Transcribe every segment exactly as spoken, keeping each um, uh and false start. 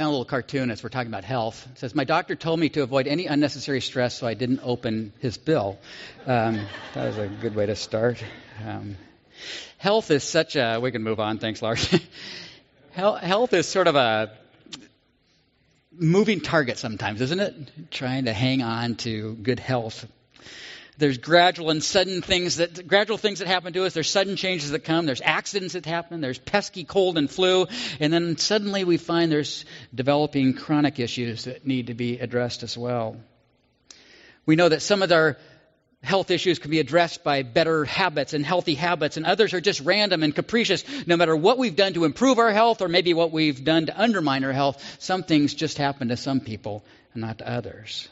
Now a little cartoonist, we're talking about health. It says, my doctor told me to avoid any unnecessary stress, so I didn't open his bill. Um, that was a good way to start. Um, health is such a... We can move on. Thanks, Lars. Health is sort of a moving target sometimes, isn't it? Trying to hang on to good health. There's gradual and sudden things that gradual things that happen to us. There's sudden changes that come. There's accidents that happen. There's pesky cold and flu. And then suddenly we find there's developing chronic issues that need to be addressed as well. We know that some of our health issues can be addressed by better habits and healthy habits, and others are just random and capricious. No matter what we've done to improve our health or maybe what we've done to undermine our health, some things just happen to some people and not to others.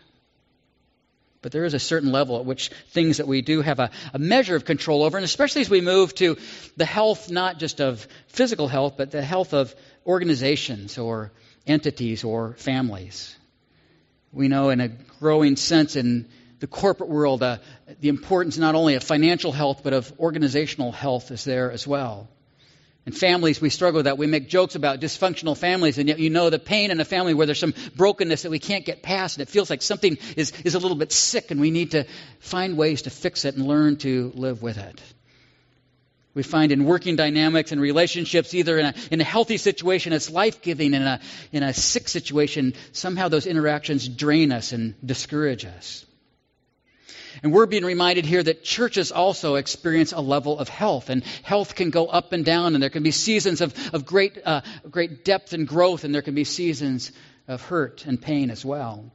But there is a certain level at which things that we do have a, a measure of control over, and especially as we move to the health not just of physical health, but the health of organizations or entities or families. We know in a growing sense in the corporate world, uh, the importance not only of financial health, but of organizational health is there as well. And families, we struggle with that. We make jokes about dysfunctional families, and yet you know the pain in a family where there's some brokenness that we can't get past, and it feels like something is, is a little bit sick, and we need to find ways to fix it and learn to live with it. We find in working dynamics and relationships, either in a, in a healthy situation, it's life-giving, and in a, in a sick situation, somehow those interactions drain us and discourage us. And we're being reminded here that churches also experience a level of health, and health can go up and down, and there can be seasons of, of great uh, great depth and growth, and there can be seasons of hurt and pain as well.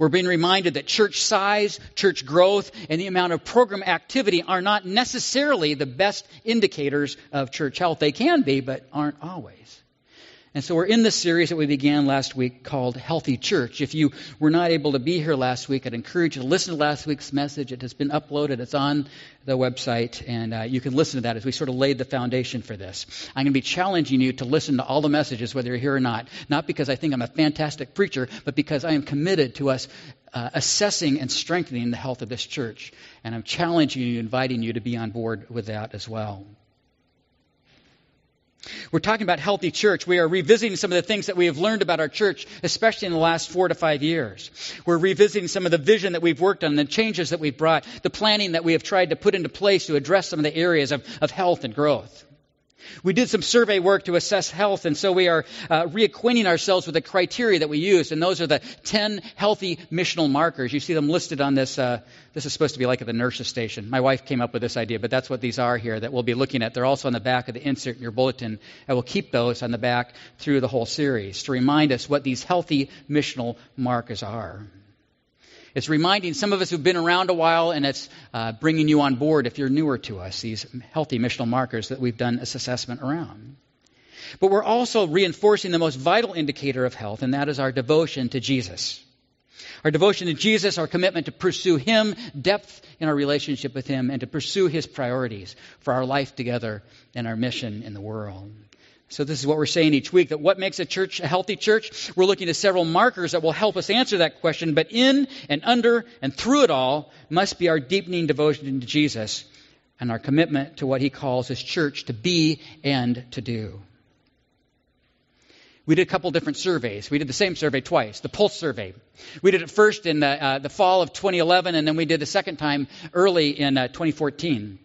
We're being reminded that church size, church growth, and the amount of program activity are not necessarily the best indicators of church health. They can be, but aren't always. And so we're in this series that we began last week called Healthy Church. If you were not able to be here last week, I'd encourage you to listen to last week's message. It has been uploaded. It's on the website, and uh, you can listen to that as we sort of laid the foundation for this. I'm going to be challenging you to listen to all the messages, whether you're here or not, not because I think I'm a fantastic preacher, but because I am committed to us uh, assessing and strengthening the health of this church. And I'm challenging you, inviting you to be on board with that as well. We're talking about healthy church. We are revisiting some of the things that we have learned about our church, especially in the last four to five years. We're revisiting some of the vision that we've worked on, the changes that we've brought, the planning that we have tried to put into place to address some of the areas of, of health and growth. We did some survey work to assess health, and so we are uh, reacquainting ourselves with the criteria that we used, and those are the ten healthy missional markers. You see them listed on this. Uh, this is supposed to be like at the nurse's station. My wife came up with this idea, but that's what these are here that we'll be looking at. They're also on the back of the insert in your bulletin. I will keep those on the back through the whole series to remind us what these healthy missional markers are. It's reminding some of us who've been around a while, and it's uh, bringing you on board if you're newer to us, these healthy missional markers that we've done this assessment around. But we're also reinforcing the most vital indicator of health, and that is our devotion to Jesus. Our devotion to Jesus, our commitment to pursue Him, depth in our relationship with Him, and to pursue His priorities for our life together and our mission in the world. So this is what we're saying each week, that what makes a church a healthy church? We're looking at several markers that will help us answer that question, but in and under and through it all must be our deepening devotion to Jesus and our commitment to what He calls His church to be and to do. We did a couple different surveys. We did the same survey twice, the Pulse survey. We did it first in the, uh, the fall of twenty eleven, and then we did a second time early in uh, twenty fourteen.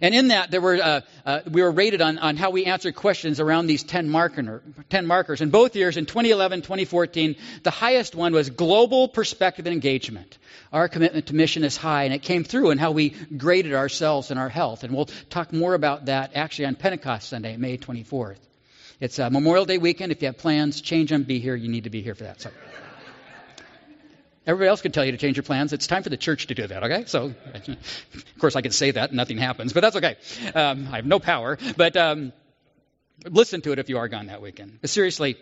And in that, there were uh, uh, we were rated on, on how we answered questions around these ten, marker, ten markers. In both years, in twenty eleven, twenty fourteen, the highest one was global perspective and engagement. Our commitment to mission is high, and it came through in how we graded ourselves and our health. And we'll talk more about that actually on Pentecost Sunday, May twenty-fourth. It's uh, Memorial Day weekend. If you have plans, change them. Be here. You need to be here for that. So everybody else can tell you to change your plans. It's time for the church to do that, okay? So, of course, I can say that and nothing happens, but that's okay. Um, I have no power, but um, listen to it if you are gone that weekend. But seriously,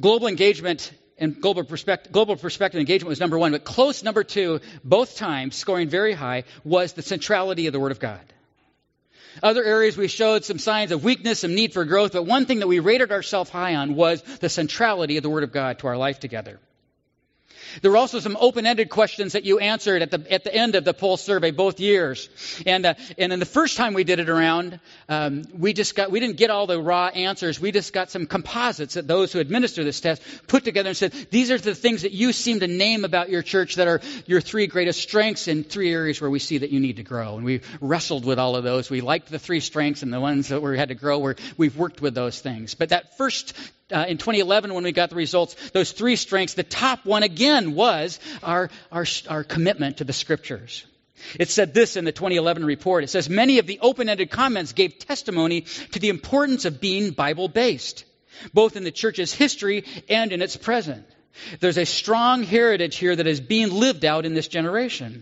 global engagement and global perspective, global perspective engagement was number one, but close number two, both times, scoring very high, was the centrality of the Word of God. Other areas we showed some signs of weakness, some need for growth, but one thing that we rated ourselves high on was the centrality of the Word of God to our life together. There were also some open-ended questions that you answered at the at the end of the poll survey both years. And uh, and then the first time we did it around, um, we just got we didn't get all the raw answers. We just got some composites that those who administer this test put together and said, these are the things that you seem to name about your church that are your three greatest strengths and three areas where we see that you need to grow. And we wrestled with all of those. We liked the three strengths, and the ones that we had to grow, where we've worked with those things. But that first Uh, in twenty eleven, when we got the results, those three strengths, the top one again was our, our, our commitment to the Scriptures. It said this in the twenty eleven report. It says, many of the open-ended comments gave testimony to the importance of being Bible-based, both in the church's history and in its present. There's a strong heritage here that is being lived out in this generation.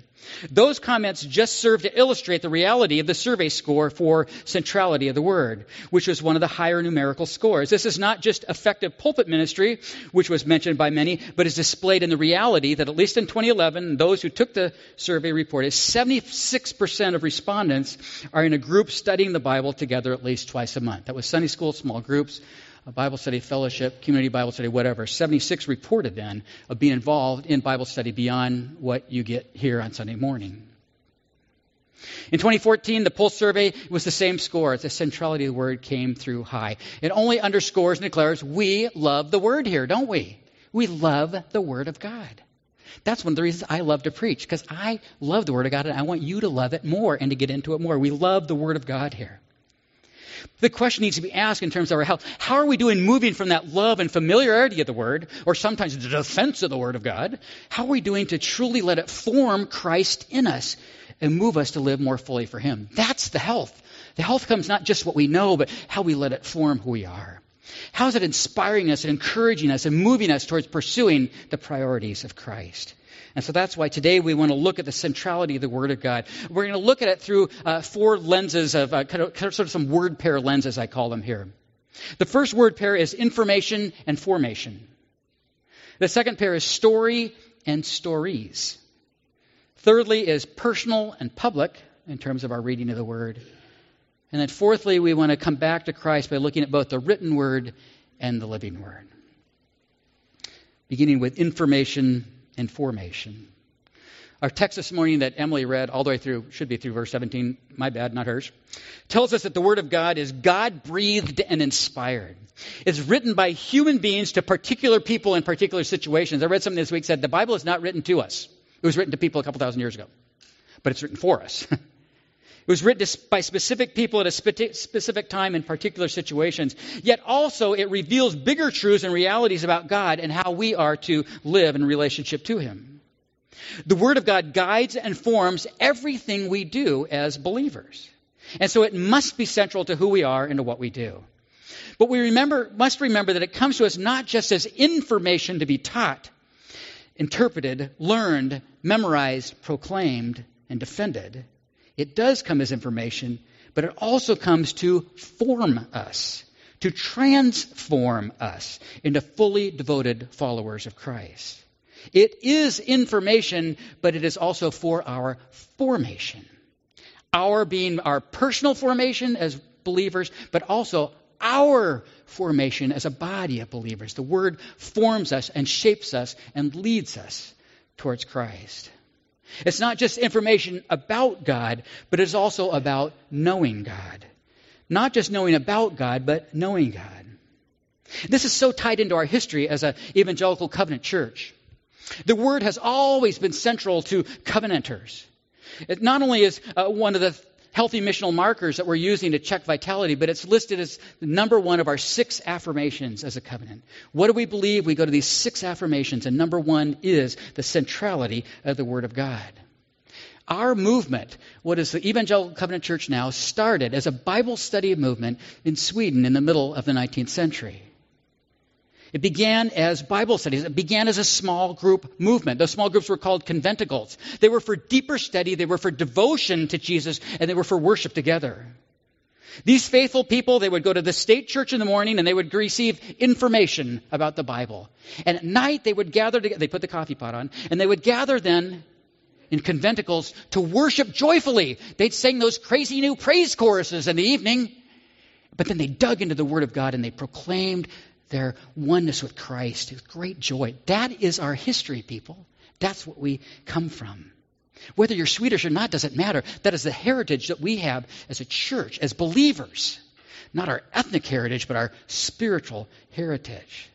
Those comments just serve to illustrate the reality of the survey score for centrality of the Word, which was one of the higher numerical scores. This is not just effective pulpit ministry, which was mentioned by many, but is displayed in the reality that at least in twenty eleven, those who took the survey reported seventy-six percent of respondents are in a group studying the Bible together at least twice a month. That was Sunday school, small groups, a Bible study, fellowship, community Bible study, whatever. seventy-six reported then of being involved in Bible study beyond what you get here on Sunday morning. In twenty fourteen, the Pulse survey was the same score. The centrality of the Word came through high. It only underscores and declares we love the Word here, don't we? We love the Word of God. That's one of the reasons I love to preach, because I love the Word of God, and I want you to love it more and to get into it more. We love the Word of God here. The question needs to be asked in terms of our health. How are we doing moving from that love and familiarity of the Word, or sometimes the defense of the Word of God? How are we doing to truly let it form Christ in us and move us to live more fully for Him? That's the health. The health comes not just what we know, but how we let it form who we are. How is it inspiring us and encouraging us and moving us towards pursuing the priorities of Christ? And so that's why today we want to look at the centrality of the Word of God. We're going to look at it through uh, four lenses of uh, kind of, sort of some word pair lenses, I call them here. The first word pair is information and formation. The second pair is story and stories. Thirdly is personal and public in terms of our reading of the Word. And then fourthly, we want to come back to Christ by looking at both the written Word and the living Word. Beginning with information and formation. Our text this morning that Emily read all the way through, should be through verse seventeen, my bad, not hers, tells us that the Word of God is God-breathed and inspired. It's written by human beings to particular people in particular situations. I read something this week that said the Bible is not written to us. It was written to people a couple thousand years ago, but it's written for us. It was written by specific people at a specific time in particular situations. Yet also it reveals bigger truths and realities about God and how we are to live in relationship to Him. The Word of God guides and forms everything we do as believers. And so it must be central to who we are and to what we do. But we remember, must remember that it comes to us not just as information to be taught, interpreted, learned, memorized, proclaimed, and defended. It does come as information, but it also comes to form us, to transform us into fully devoted followers of Christ. It is information, but it is also for our formation. Our being our personal formation as believers, but also our formation as a body of believers. The Word forms us and shapes us and leads us towards Christ. It's not just information about God, but it's also about knowing God. Not just knowing about God, but knowing God. This is so tied into our history as an evangelical covenant church. The Word has always been central to covenanters. It not only is uh, one of the healthy missional markers that we're using to check vitality, but it's listed as number one of our six affirmations as a covenant. What do we believe? We go to these six affirmations, and number one is the centrality of the Word of God. Our movement, what is the Evangelical Covenant Church now, started as a Bible study movement in Sweden in the middle of the nineteenth century. It began as Bible studies. It began as a small group movement. Those small groups were called conventicles. They were for deeper study, they were for devotion to Jesus, and they were for worship together. These faithful people, they would go to the state church in the morning, and they would receive information about the Bible. And at night, they would gather together. They put the coffee pot on, and they would gather then in conventicles to worship joyfully. They'd sing those crazy new praise choruses in the evening, but then they dug into the Word of God, and they proclaimed their oneness with Christ with great joy. That is our history, people. That's what we come from. Whether you're Swedish or not doesn't matter. That is the heritage that we have as a church, as believers. Not our ethnic heritage, but our spiritual heritage.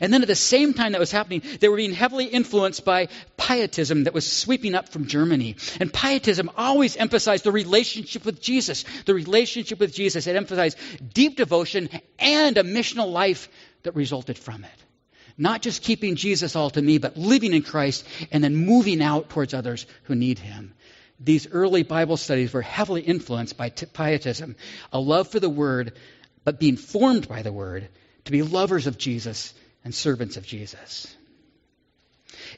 And then at the same time that was happening, they were being heavily influenced by pietism that was sweeping up from Germany. And pietism always emphasized the relationship with Jesus. The relationship with Jesus. It emphasized deep devotion and a missional life that resulted from it. Not just keeping Jesus all to me, but living in Christ and then moving out towards others who need him. These early Bible studies were heavily influenced by pietism, a love for the Word, but being formed by the Word to be lovers of Jesus and servants of Jesus.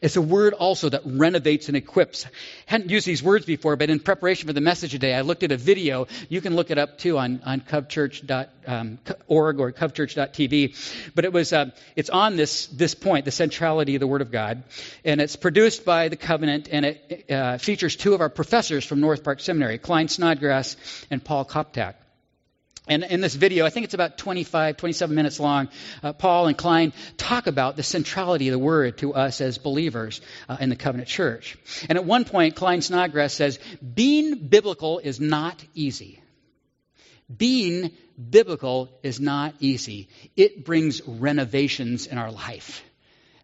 It's a word also that renovates and equips. I hadn't used these words before, but in preparation for the message today, I looked at a video. You can look it up too on, on covchurch dot org or covchurch dot t v. But it was uh, it's on this this point, the centrality of the Word of God. And it's produced by The Covenant, and it uh, features two of our professors from North Park Seminary, Klein Snodgrass and Paul Koptak. And in this video, I think it's about twenty-five, twenty-seven minutes long, uh, Paul and Klein talk about the centrality of the Word to us as believers uh, in the Covenant Church. And at one point, Klein Snodgrass says, being biblical is not easy. Being biblical is not easy. It brings renovations in our life.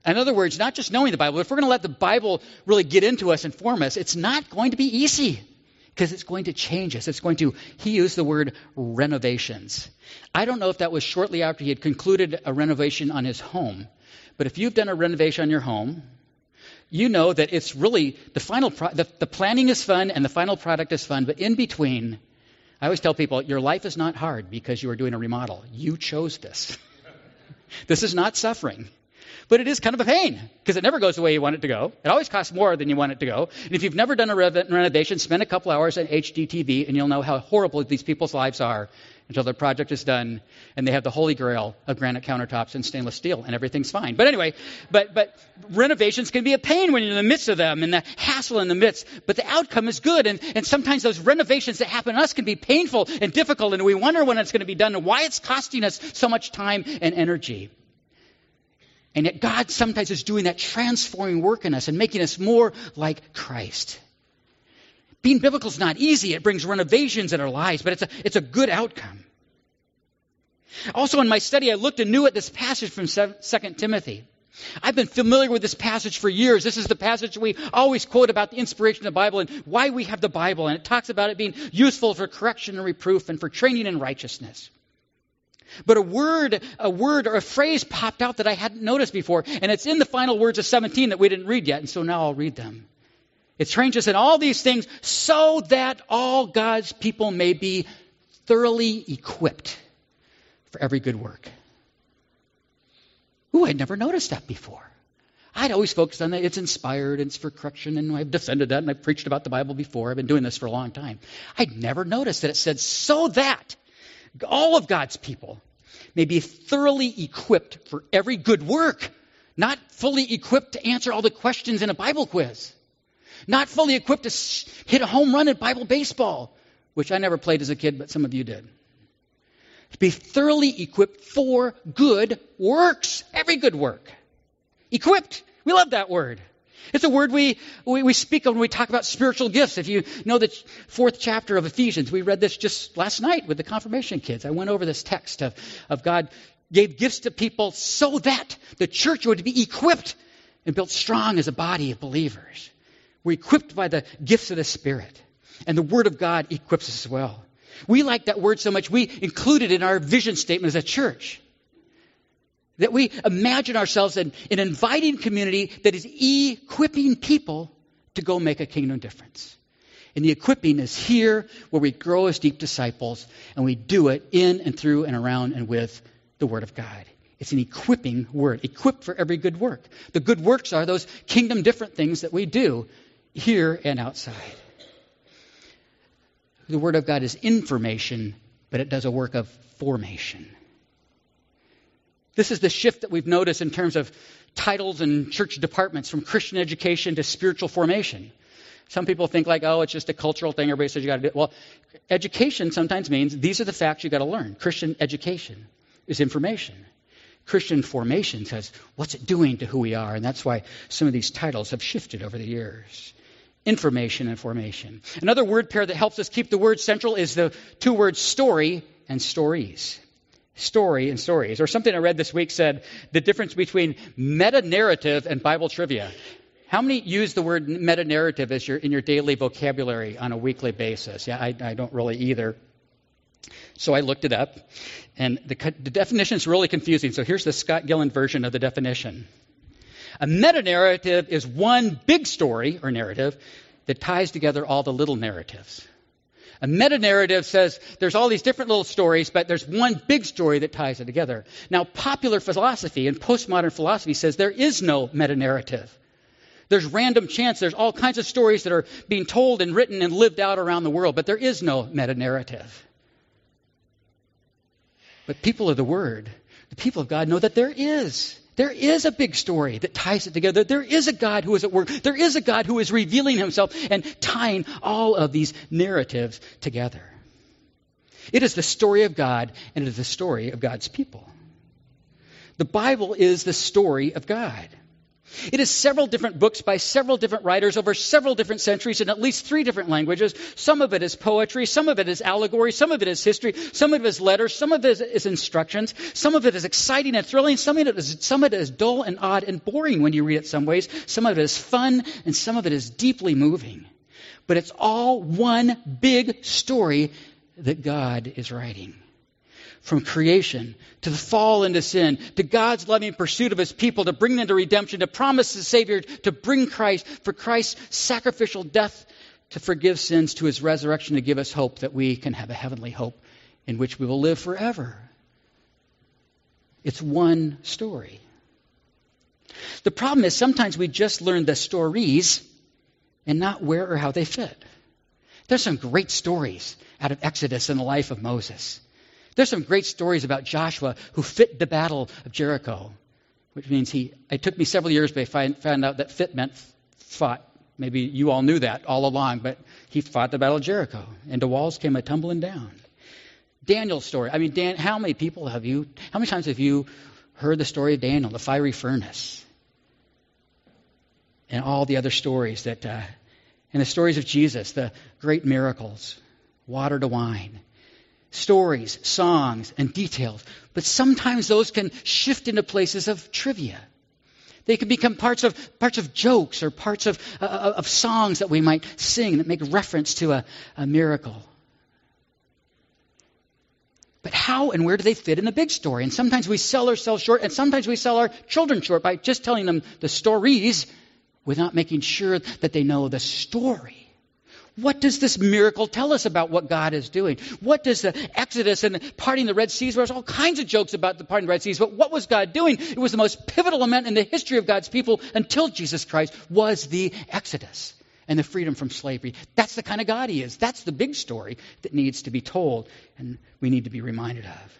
In other words, not just knowing the Bible, if we're going to let the Bible really get into us and form us, it's not going to be easy. Because it's going to change us. It's going to, he used the word renovations. I don't know if that was shortly after he had concluded a renovation on his home. But if you've done a renovation on your home, you know that it's really, the final pro- the, the planning is fun and the final product is fun. But in between, I always tell people, your life is not hard because you are doing a remodel. You chose this. This is not suffering. But it is kind of a pain because it never goes the way you want it to go. It always costs more than you want it to go. And if you've never done a re- renovation, spend a couple hours on H G T V and you'll know how horrible these people's lives are until their project is done and they have the holy grail of granite countertops and stainless steel and everything's fine. But anyway, but but renovations can be a pain when you're in the midst of them and the hassle in the midst. But the outcome is good. And, and sometimes those renovations that happen to us can be painful and difficult and we wonder when it's going to be done and why it's costing us so much time and energy. And yet God sometimes is doing that transforming work in us and making us more like Christ. Being biblical is not easy. It brings renovations in our lives, but it's a, it's a good outcome. Also in my study, I looked anew at this passage from Second Timothy. I've been familiar with this passage for years. This is the passage we always quote about the inspiration of the Bible and why we have the Bible. And it talks about it being useful for correction and reproof and for training in righteousness. But a word, a word or a phrase popped out that I hadn't noticed before, and it's in the final words of seventeen that we didn't read yet, and so now I'll read them. It trains us in all these things so that all God's people may be thoroughly equipped for every good work. Ooh, I'd never noticed that before. I'd always focused on that. It's inspired, and it's for correction, and I've defended that, and I've preached about the Bible before. I've been doing this for a long time. I'd never noticed that it said, so that all of God's people may be thoroughly equipped for every good work, not fully equipped to answer all the questions in a Bible quiz, not fully equipped to hit a home run at Bible baseball, which I never played as a kid, but some of you did. To be thoroughly equipped for good works, every good work. Equipped, we love that word. It's a word we, we, we speak of when we talk about spiritual gifts. If you know the ch- fourth chapter of Ephesians, we read this just last night with the confirmation kids. I went over this text of, of God gave gifts to people so that the church would be equipped and built strong as a body of believers. We're equipped by the gifts of the Spirit. And the Word of God equips us as well. We like that word so much, we include it in our vision statement as a church. That we imagine ourselves in an inviting community that is equipping people to go make a kingdom difference. And the equipping is here where we grow as deep disciples, and we do it in and through and around and with the Word of God. It's an equipping word, equipped for every good work. The good works are those kingdom different things that we do here and outside. The Word of God is information, but it does a work of formation. This is the shift that we've noticed in terms of titles and church departments from Christian education to spiritual formation. Some people think like, oh, it's just a cultural thing. Everybody says you got to do it. Well, education sometimes means these are the facts you got to learn. Christian education is information. Christian formation says, what's it doing to who we are? And that's why some of these titles have shifted over the years. Information and formation. Another word pair that helps us keep the word central is the two words story and stories. Story and stories. Or something I read this week said the difference between meta-narrative and Bible trivia. How many use the word meta-narrative as your, in your daily vocabulary on a weekly basis? Yeah, I, I don't really either. So I looked it up, and the, the definition is really confusing. So here's the Scott Gillen version of the definition. A meta-narrative is one big story or narrative that ties together all the little narratives. A meta-narrative says there's all these different little stories, but there's one big story that ties it together. Now, popular philosophy and postmodern philosophy says there is no meta-narrative. There's random chance. There's all kinds of stories that are being told and written and lived out around the world, but there is no meta-narrative. But people of the Word, the people of God, know that there is. There is a big story that ties it together. There is a God who is at work. There is a God who is revealing himself and tying all of these narratives together. It is the story of God, and it is the story of God's people. The Bible is the story of God. It is several different books by several different writers over several different centuries in at least three different languages. Some of it is poetry, some of it is allegory, some of it is history, some of it is letters, some of it is instructions, some of it is exciting and thrilling, some of it is, some of it is dull and odd and boring when you read it some ways, some of it is fun, and some of it is deeply moving. But it's all one big story that God is writing. From creation, to the fall into sin, to God's loving pursuit of his people, to bring them to redemption, to promise the Savior, to bring Christ, for Christ's sacrificial death to forgive sins, to his resurrection to give us hope that we can have a heavenly hope in which we will live forever. It's one story. The problem is sometimes we just learn the stories and not where or how they fit. There's some great stories out of Exodus and the life of Moses. There's some great stories about Joshua who fit the battle of Jericho, which means he, it took me several years, but I find, found out that fit meant fought. Maybe you all knew that all along, but he fought the battle of Jericho, and the walls came a-tumbling down. Daniel's story. I mean, Dan, how many people have you, how many times have you heard the story of Daniel, the fiery furnace, and all the other stories that, uh, and the stories of Jesus, the great miracles, water to wine. Stories, songs, and details. But sometimes those can shift into places of trivia. They can become parts of parts of jokes or parts of uh, of songs that we might sing that make reference to a, a miracle. But how and where do they fit in the big story? And sometimes we sell ourselves short, and sometimes we sell our children short by just telling them the stories without making sure that they know the story. What does this miracle tell us about what God is doing? What does the Exodus and the parting the Red Seas, there's all kinds of jokes about the parting the Red Seas, but what was God doing? It was the most pivotal event in the history of God's people until Jesus Christ was the Exodus and the freedom from slavery. That's the kind of God he is. That's the big story that needs to be told and we need to be reminded of.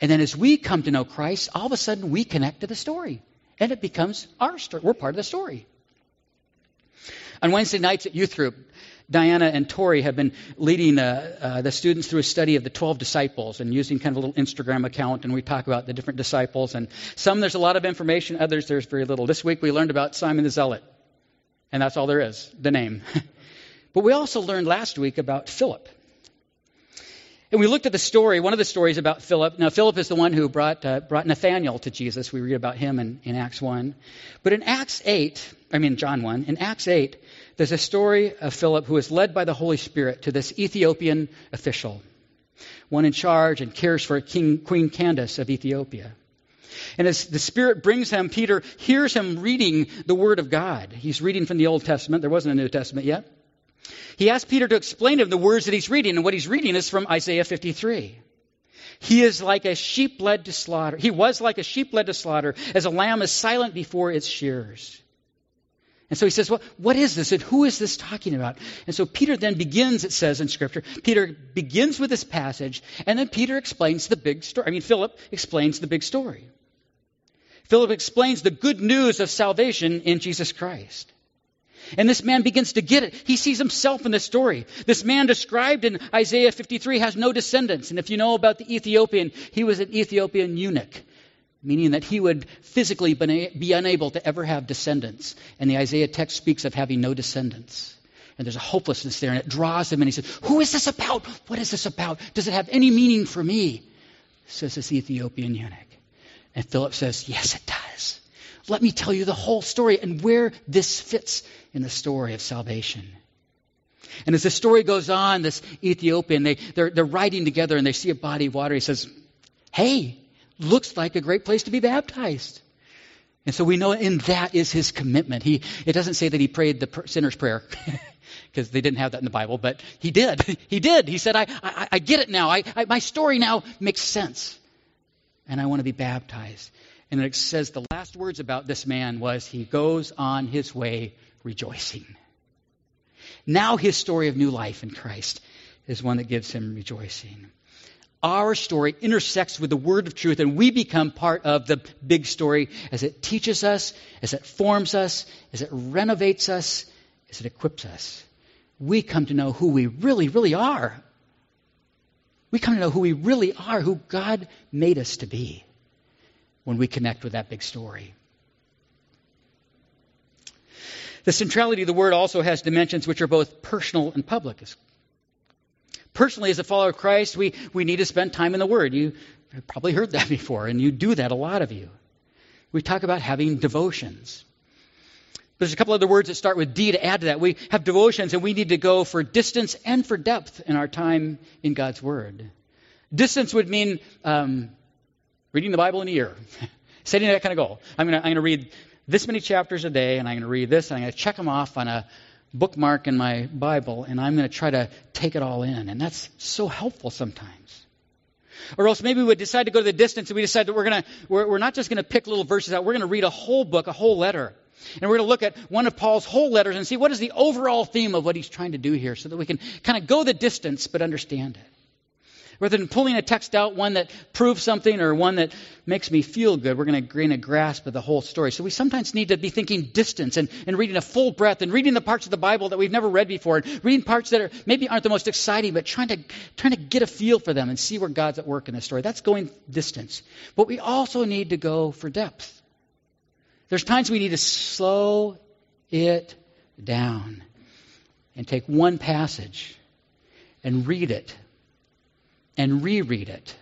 And then as we come to know Christ, all of a sudden we connect to the story and it becomes our story. We're part of the story. On Wednesday nights at youth group, Diana and Tori have been leading uh, uh, the students through a study of the twelve disciples and using kind of a little Instagram account, and we talk about the different disciples. And some there's a lot of information, others there's very little. This week we learned about Simon the Zealot, and that's all there is, the name. But we also learned last week about Philip. And we looked at the story, one of the stories about Philip. Now, Philip is the one who brought uh, brought Nathanael to Jesus. We read about him in, in Acts one. But in Acts eight, I mean John one, in Acts eight, there's a story of Philip who is led by the Holy Spirit to this Ethiopian official, one in charge and cares for King, Queen Candace of Ethiopia. And as the Spirit brings him, Peter hears him reading the Word of God. He's reading from the Old Testament. There wasn't a New Testament yet. He asked Peter to explain to him the words that he's reading, and what he's reading is from Isaiah fifty-three. He is like a sheep led to slaughter. He was like a sheep led to slaughter, as a lamb is silent before its shearers. And so he says, well, what is this, and who is this talking about? And so Peter then begins, it says in Scripture, Peter begins with this passage, and then Peter explains the big story. I mean, Philip explains the big story. Philip explains the good news of salvation in Jesus Christ. And this man begins to get it. He sees himself in this story. This man described in Isaiah fifty-three has no descendants. And if you know about the Ethiopian, he was an Ethiopian eunuch, meaning that he would physically be unable to ever have descendants. And the Isaiah text speaks of having no descendants. And there's a hopelessness there, and it draws him, and he says, who is this about? What is this about? Does it have any meaning for me? Says this Ethiopian eunuch. And Philip says, yes, it does. Let me tell you the whole story and where this fits in the story of salvation. And as the story goes on, this Ethiopian, they, they're, they're riding together and they see a body of water. He says, hey, looks like a great place to be baptized. And so we know in that is his commitment. He, it doesn't say that he prayed the sinner's prayer because they didn't have that in the Bible, but he did. He did. He said, I, I, I get it now. I, I, my story now makes sense. And I want to be baptized. And it says the last words about this man was, he goes on his way rejoicing. Now his story of new life in Christ is one that gives him rejoicing. Our story intersects with the word of truth, and we become part of the big story as it teaches us, as it forms us, as it renovates us, as it equips us. We come to know who we really, really are. We come to know who we really are, who God made us to be when we connect with that big story. The centrality of the word also has dimensions which are both personal and public. Personally, as a follower of Christ, we, we need to spend time in the word. You probably heard that before, and you do that, a lot of you. We talk about having devotions. There's a couple other words that start with D to add to that. We have devotions, and we need to go for distance and for depth in our time in God's word. Distance would mean um, reading the Bible in a year, setting that kind of goal. I'm going I'm to read this many chapters a day, and I'm going to read this, and I'm going to check them off on a bookmark in my Bible, and I'm going to try to take it all in. And that's so helpful sometimes. Or else maybe we would decide to go to the distance, and we decide that we're going to we're, we're not just going to pick little verses out. We're going to read a whole book, a whole letter. And we're going to look at one of Paul's whole letters and see what is the overall theme of what he's trying to do here so that we can kind of go the distance but understand it. Rather than pulling a text out, one that proves something or one that makes me feel good, we're going to gain a grasp of the whole story. So we sometimes need to be thinking distance and, and reading a full breadth and reading the parts of the Bible that we've never read before and reading parts that are maybe aren't the most exciting, but trying to trying to get a feel for them and see where God's at work in the story. That's going distance. But we also need to go for depth. There's times we need to slow it down and take one passage and read it and reread it.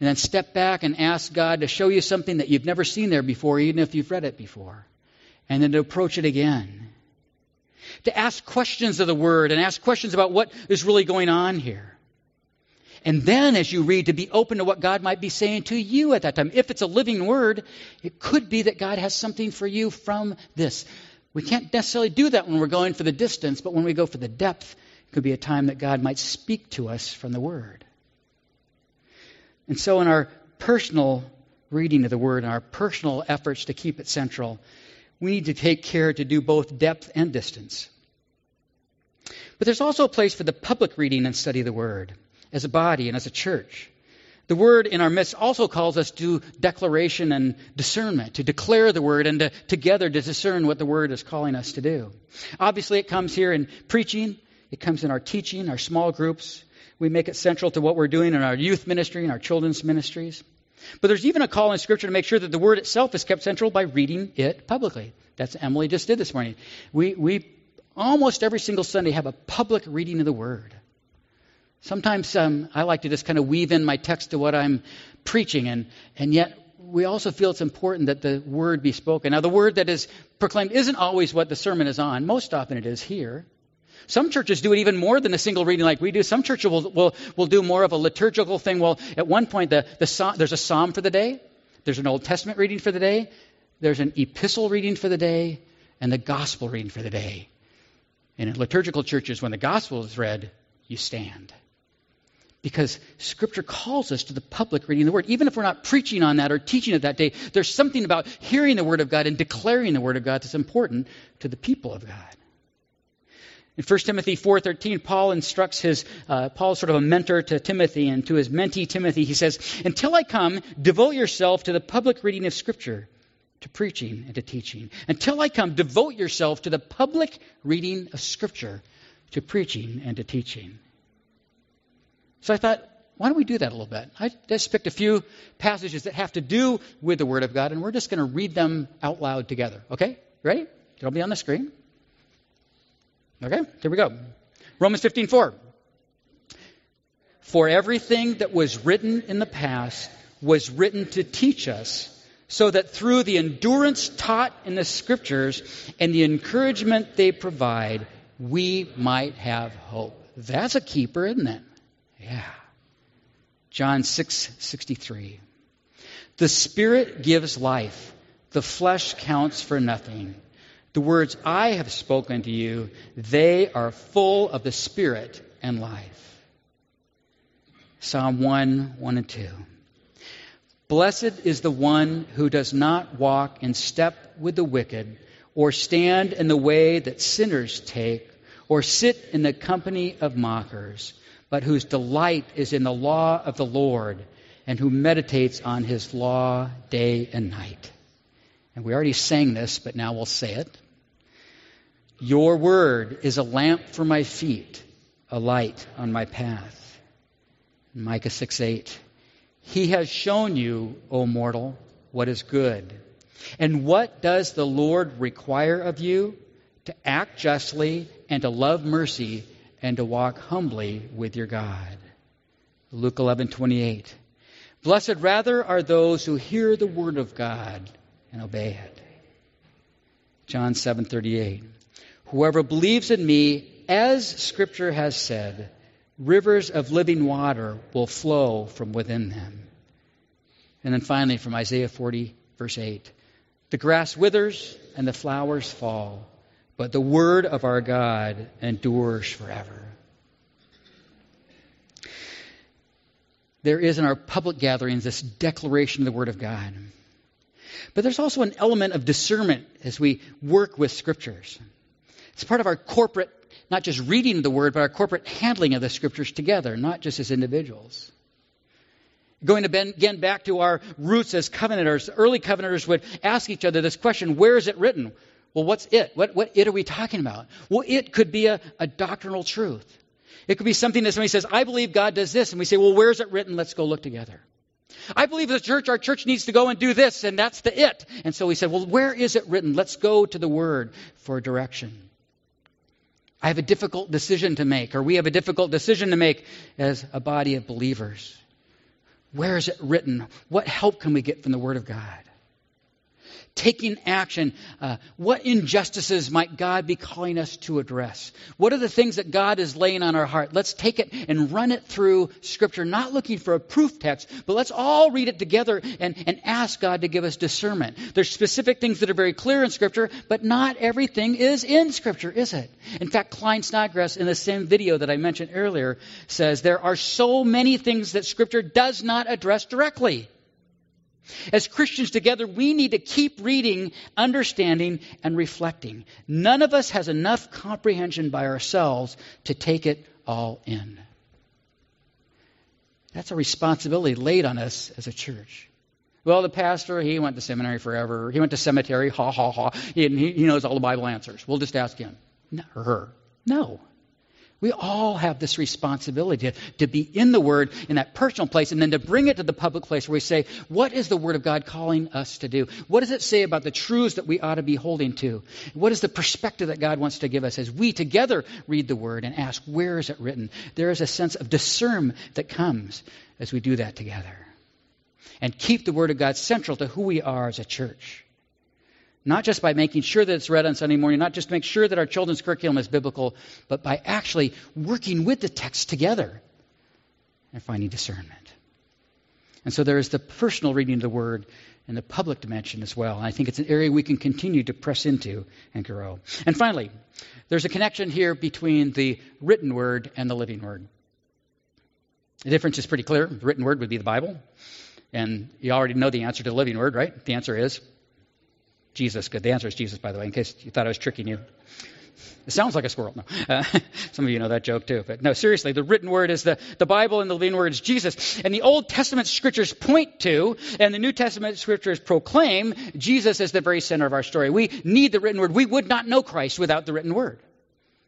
And then step back and ask God to show you something that you've never seen there before, even if you've read it before. And then to approach it again. To ask questions of the Word and ask questions about what is really going on here. And then as you read, to be open to what God might be saying to you at that time. If it's a living word, it could be that God has something for you from this. We can't necessarily do that when we're going for the distance, but when we go for the depth, it could be a time that God might speak to us from the word. And so in our personal reading of the word, and our personal efforts to keep it central, we need to take care to do both depth and distance. But there's also a place for the public reading and study of the word. As a body and as a church. The word in our midst also calls us to declaration and discernment, to declare the word and to, together to discern what the word is calling us to do. Obviously, it comes here in preaching. It comes in our teaching, our small groups. We make it central to what we're doing in our youth ministry and our children's ministries. But there's even a call in Scripture to make sure that the word itself is kept central by reading it publicly. That's what Emily just did this morning. We, we almost every single Sunday have a public reading of the word. Sometimes um, I like to just kind of weave in my text to what I'm preaching, and, and yet we also feel it's important that the word be spoken. Now, the word that is proclaimed isn't always what the sermon is on. Most often it is here. Some churches do it even more than a single reading like we do. Some churches will will, will do more of a liturgical thing. Well, at one point, the, the so- there's a psalm for the day. There's an Old Testament reading for the day. There's an epistle reading for the day, and the gospel reading for the day. And in liturgical churches, when the gospel is read, you stand. Because Scripture calls us to the public reading of the Word. Even if we're not preaching on that or teaching it that day, there's something about hearing the Word of God and declaring the Word of God that's important to the people of God. In First Timothy four thirteen, Paul instructs his, uh, Paul's sort of a mentor to Timothy and to his mentee Timothy. He says, until I come, devote yourself to the public reading of Scripture, to preaching and to teaching. Until I come, devote yourself to the public reading of Scripture, to preaching and to teaching. So I thought, why don't we do that a little bit? I just picked a few passages that have to do with the Word of God, and we're just going to read them out loud together. Okay? Ready? It'll be on the screen. Okay? Here we go. Romans fifteen four. For everything that was written in the past was written to teach us, so that through the endurance taught in the Scriptures and the encouragement they provide, we might have hope. That's a keeper, isn't it? Yeah. John six sixty-three. The Spirit gives life. The flesh counts for nothing. The words I have spoken to you, they are full of the Spirit and life. Psalm one, one and two. Blessed is the one who does not walk in step with the wicked, or stand in the way that sinners take, or sit in the company of mockers, but whose delight is in the law of the Lord, and who meditates on his law day and night. And we already sang this, but now we'll say it. Your word is a lamp for my feet, a light on my path. Micah six eight. He has shown you, O mortal, what is good. And what does the Lord require of you? To act justly and to love mercy and to walk humbly with your God. Luke eleven twenty-eight. Blessed rather are those who hear the word of God and obey it. John seven thirty-eight. Whoever believes in me, as Scripture has said, rivers of living water will flow from within them. And then finally from Isaiah forty, verse eight. The grass withers and the flowers fall, but the word of our God endures forever. There is in our public gatherings this declaration of the word of God. But there's also an element of discernment as we work with Scriptures. It's part of our corporate, not just reading the word, but our corporate handling of the Scriptures together, not just as individuals. Going again back to our roots as covenanters, early covenanters would ask each other this question, where is it written? Well, what's it? What, what it are we talking about? Well, it could be a, a doctrinal truth. It could be something that somebody says, I believe God does this. And we say, well, where's it written? Let's go look together. I believe the church, our church needs to go and do this, and that's the it. And so we said, well, where is it written? Let's go to the Word for direction. I have a difficult decision to make, or we have a difficult decision to make as a body of believers. Where is it written? What help can we get from the Word of God? Taking action, uh, what injustices might God be calling us to address? What are the things that God is laying on our heart? Let's take it and run it through Scripture, not looking for a proof text, but let's all read it together and, and ask God to give us discernment. There's specific things that are very clear in Scripture, but not everything is in Scripture, is it? In fact, Klein Snodgrass, in the same video that I mentioned earlier, says there are so many things that Scripture does not address directly. As Christians together, we need to keep reading, understanding, and reflecting. None of us has enough comprehension by ourselves to take it all in. That's a responsibility laid on us as a church. Well, the pastor, he went to seminary forever. He went to seminary, ha, ha, ha. He, he knows all the Bible answers. We'll just ask him or her. No. We all have this responsibility to, to be in the Word, in that personal place, and then to bring it to the public place where we say, what is the Word of God calling us to do? What does it say about the truths that we ought to be holding to? What is the perspective that God wants to give us as we together read the Word and ask, where is it written? There is a sense of discernment that comes as we do that together. And keep the Word of God central to who we are as a church. Not just by making sure that it's read on Sunday morning, not just to make sure that our children's curriculum is biblical, but by actually working with the text together and finding discernment. And so there is the personal reading of the Word and the public dimension as well. And I think it's an area we can continue to press into and grow. And finally, there's a connection here between the written Word and the living Word. The difference is pretty clear. The written Word would be the Bible. And you already know the answer to the living Word, right? The answer is Jesus. Good. The answer is Jesus, by the way, in case you thought I was tricking you. It sounds like a squirrel. No. Uh, some of you know that joke too. But no, seriously, the written word is the, the Bible and the living word is Jesus. And the Old Testament scriptures point to, and the New Testament scriptures proclaim, Jesus as the very center of our story. We need the written word. We would not know Christ without the written word.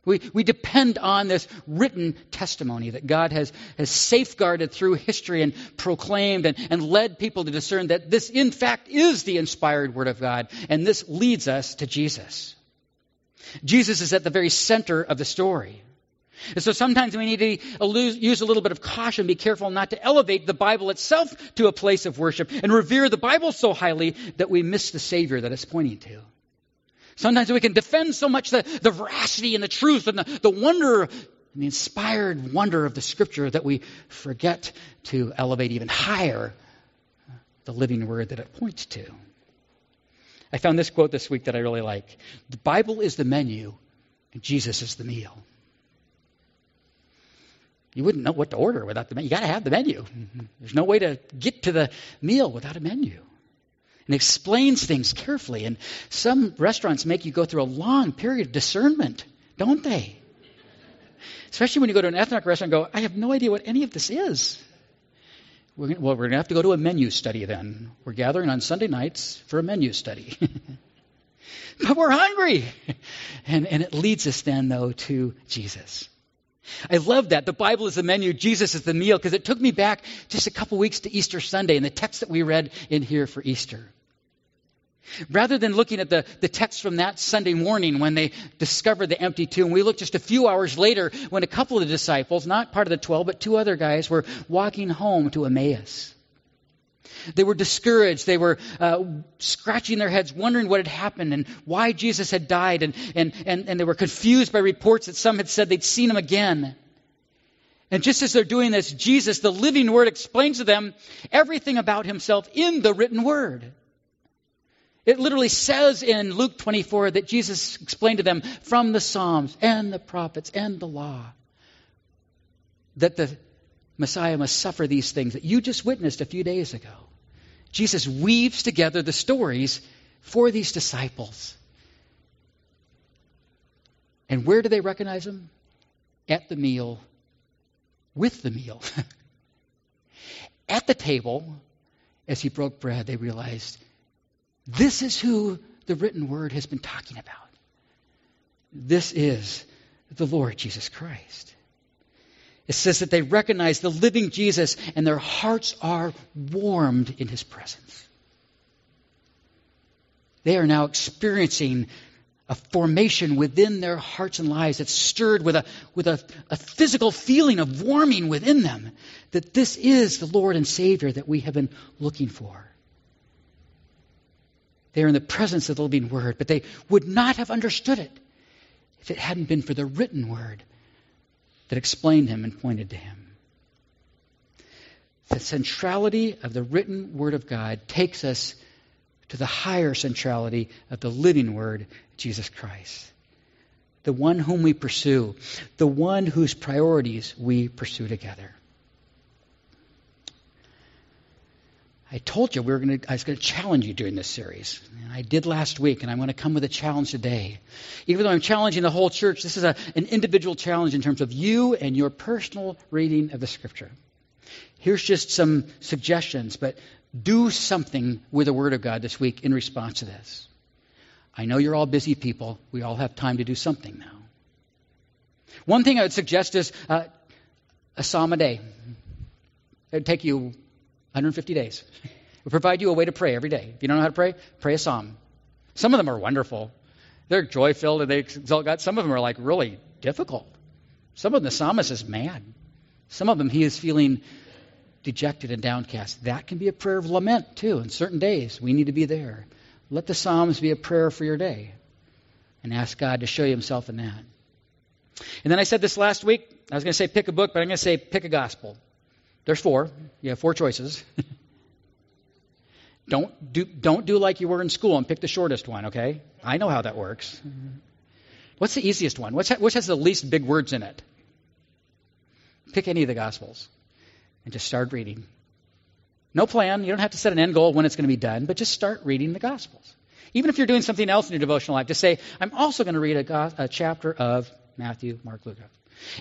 We we depend on this written testimony that God has, has safeguarded through history and proclaimed and, and led people to discern that this, in fact, is the inspired word of God. And this leads us to Jesus. Jesus is at the very center of the story. And so sometimes we need to use a little bit of caution, be careful not to elevate the Bible itself to a place of worship and revere the Bible so highly that we miss the Savior that it's pointing to. Sometimes we can defend so much the, the veracity and the truth and the, the wonder and the inspired wonder of the Scripture that we forget to elevate even higher the living word that it points to. I found this quote this week that I really like. The Bible is the menu and Jesus is the meal. You wouldn't know what to order without the menu. You got to have the menu. There's no way to get to the meal without a menu. And explains things carefully. And some restaurants make you go through a long period of discernment, don't they? Especially when you go to an ethnic restaurant and go, I have no idea what any of this is. We're gonna, well, we're going to have to go to a menu study then. We're gathering on Sunday nights for a menu study. But we're hungry. And, and it leads us then, though, to Jesus. I love that. The Bible is the menu. Jesus is the meal. Because it took me back just a couple weeks to Easter Sunday and the text that we read in here for Easter. Rather than looking at the, the text from that Sunday morning when they discovered the empty tomb, we look just a few hours later when a couple of the disciples, not part of the twelve, but two other guys, were walking home to Emmaus. They were discouraged. They were uh, scratching their heads, wondering what had happened and why Jesus had died. And, and, and, and they were confused by reports that some had said they'd seen him again. And just as they're doing this, Jesus, the living word, explains to them everything about himself in the written word. It literally says in Luke twenty-four that Jesus explained to them from the Psalms and the prophets and the law that the Messiah must suffer these things that you just witnessed a few days ago. Jesus weaves together the stories for these disciples. And where do they recognize him? At the meal, with the meal. At the table, as he broke bread, they realized this is who the written word has been talking about. This is the Lord Jesus Christ. It says that they recognize the living Jesus and their hearts are warmed in his presence. They are now experiencing a formation within their hearts and lives that's stirred with a, with a, a physical feeling of warming within them, that this is the Lord and Savior that we have been looking for. They are in the presence of the living word, but they would not have understood it if it hadn't been for the written word that explained him and pointed to him. The centrality of the written word of God takes us to the higher centrality of the living word, Jesus Christ, the one whom we pursue, the one whose priorities we pursue together. I told you we were going to, I was going to challenge you during this series. And I did last week, and I'm going to come with a challenge today. Even though I'm challenging the whole church, this is a, an individual challenge in terms of you and your personal reading of the Scripture. Here's just some suggestions, but do something with the Word of God this week in response to this. I know you're all busy people. We all have time to do something now. One thing I would suggest is uh, a psalm a day. It would take you one hundred fifty days. We'll provide you a way to pray every day. If you don't know how to pray, pray a psalm. Some of them are wonderful. They're joy-filled and they exalt God. Some of them are like really difficult. Some of them, the psalmist is mad. Some of them, he is feeling dejected and downcast. That can be a prayer of lament, too. In certain days, we need to be there. Let the psalms be a prayer for your day and ask God to show you himself in that. And then I said this last week. I was going to say pick a book, but I'm going to say pick a gospel. There's four. You have four choices. don't do don't do like you were in school and pick the shortest one, okay? I know how that works. Mm-hmm. What's the easiest one? What's, which has the least big words in it? Pick any of the Gospels and just start reading. No plan. You don't have to set an end goal when it's going to be done, but just start reading the Gospels. Even if you're doing something else in your devotional life, just say, I'm also going to read a, go- a chapter of Matthew, Mark, Luke.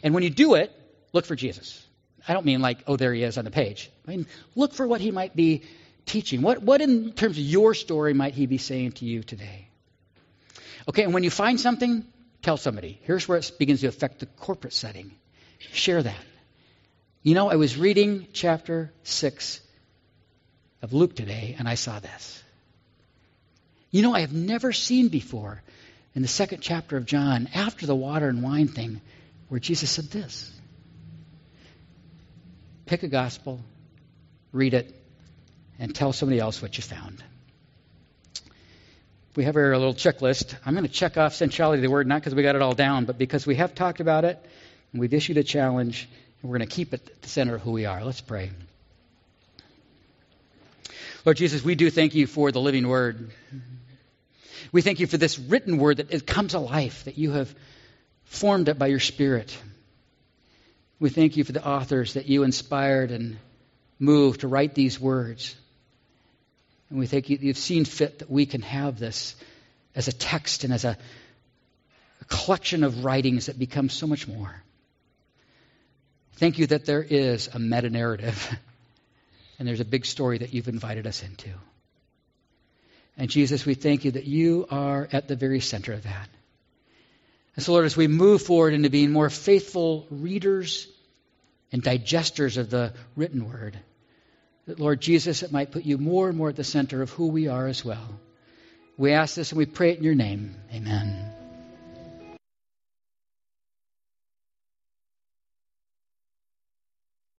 And when you do it, look for Jesus. I don't mean like, oh, there he is on the page. I mean, look for what he might be teaching. What, what in terms of your story might he be saying to you today? Okay, and when you find something, tell somebody. Here's where it begins to affect the corporate setting. Share that. You know, I was reading chapter six of Luke today, and I saw this. You know, I have never seen before in the second chapter of John, after the water and wine thing, where Jesus said this. Pick a gospel, read it, and tell somebody else what you found. We have our little checklist. I'm going to check off centrality of the word, not because we got it all down, but because we have talked about it, and we've issued a challenge, and we're going to keep it at the center of who we are. Let's pray. Lord Jesus, we do thank you for the living word. We thank you for this written word that it comes alive, that you have formed it by your Spirit. We thank you for the authors that you inspired and moved to write these words. And we thank you that you've seen fit that we can have this as a text and as a, a collection of writings that becomes so much more. Thank you that there is a meta-narrative and there's a big story that you've invited us into. And Jesus, we thank you that you are at the very center of that. And so, Lord, as we move forward into being more faithful readers and digesters of the written word, that, Lord Jesus, it might put you more and more at the center of who we are as well. We ask this and we pray it in your name. Amen.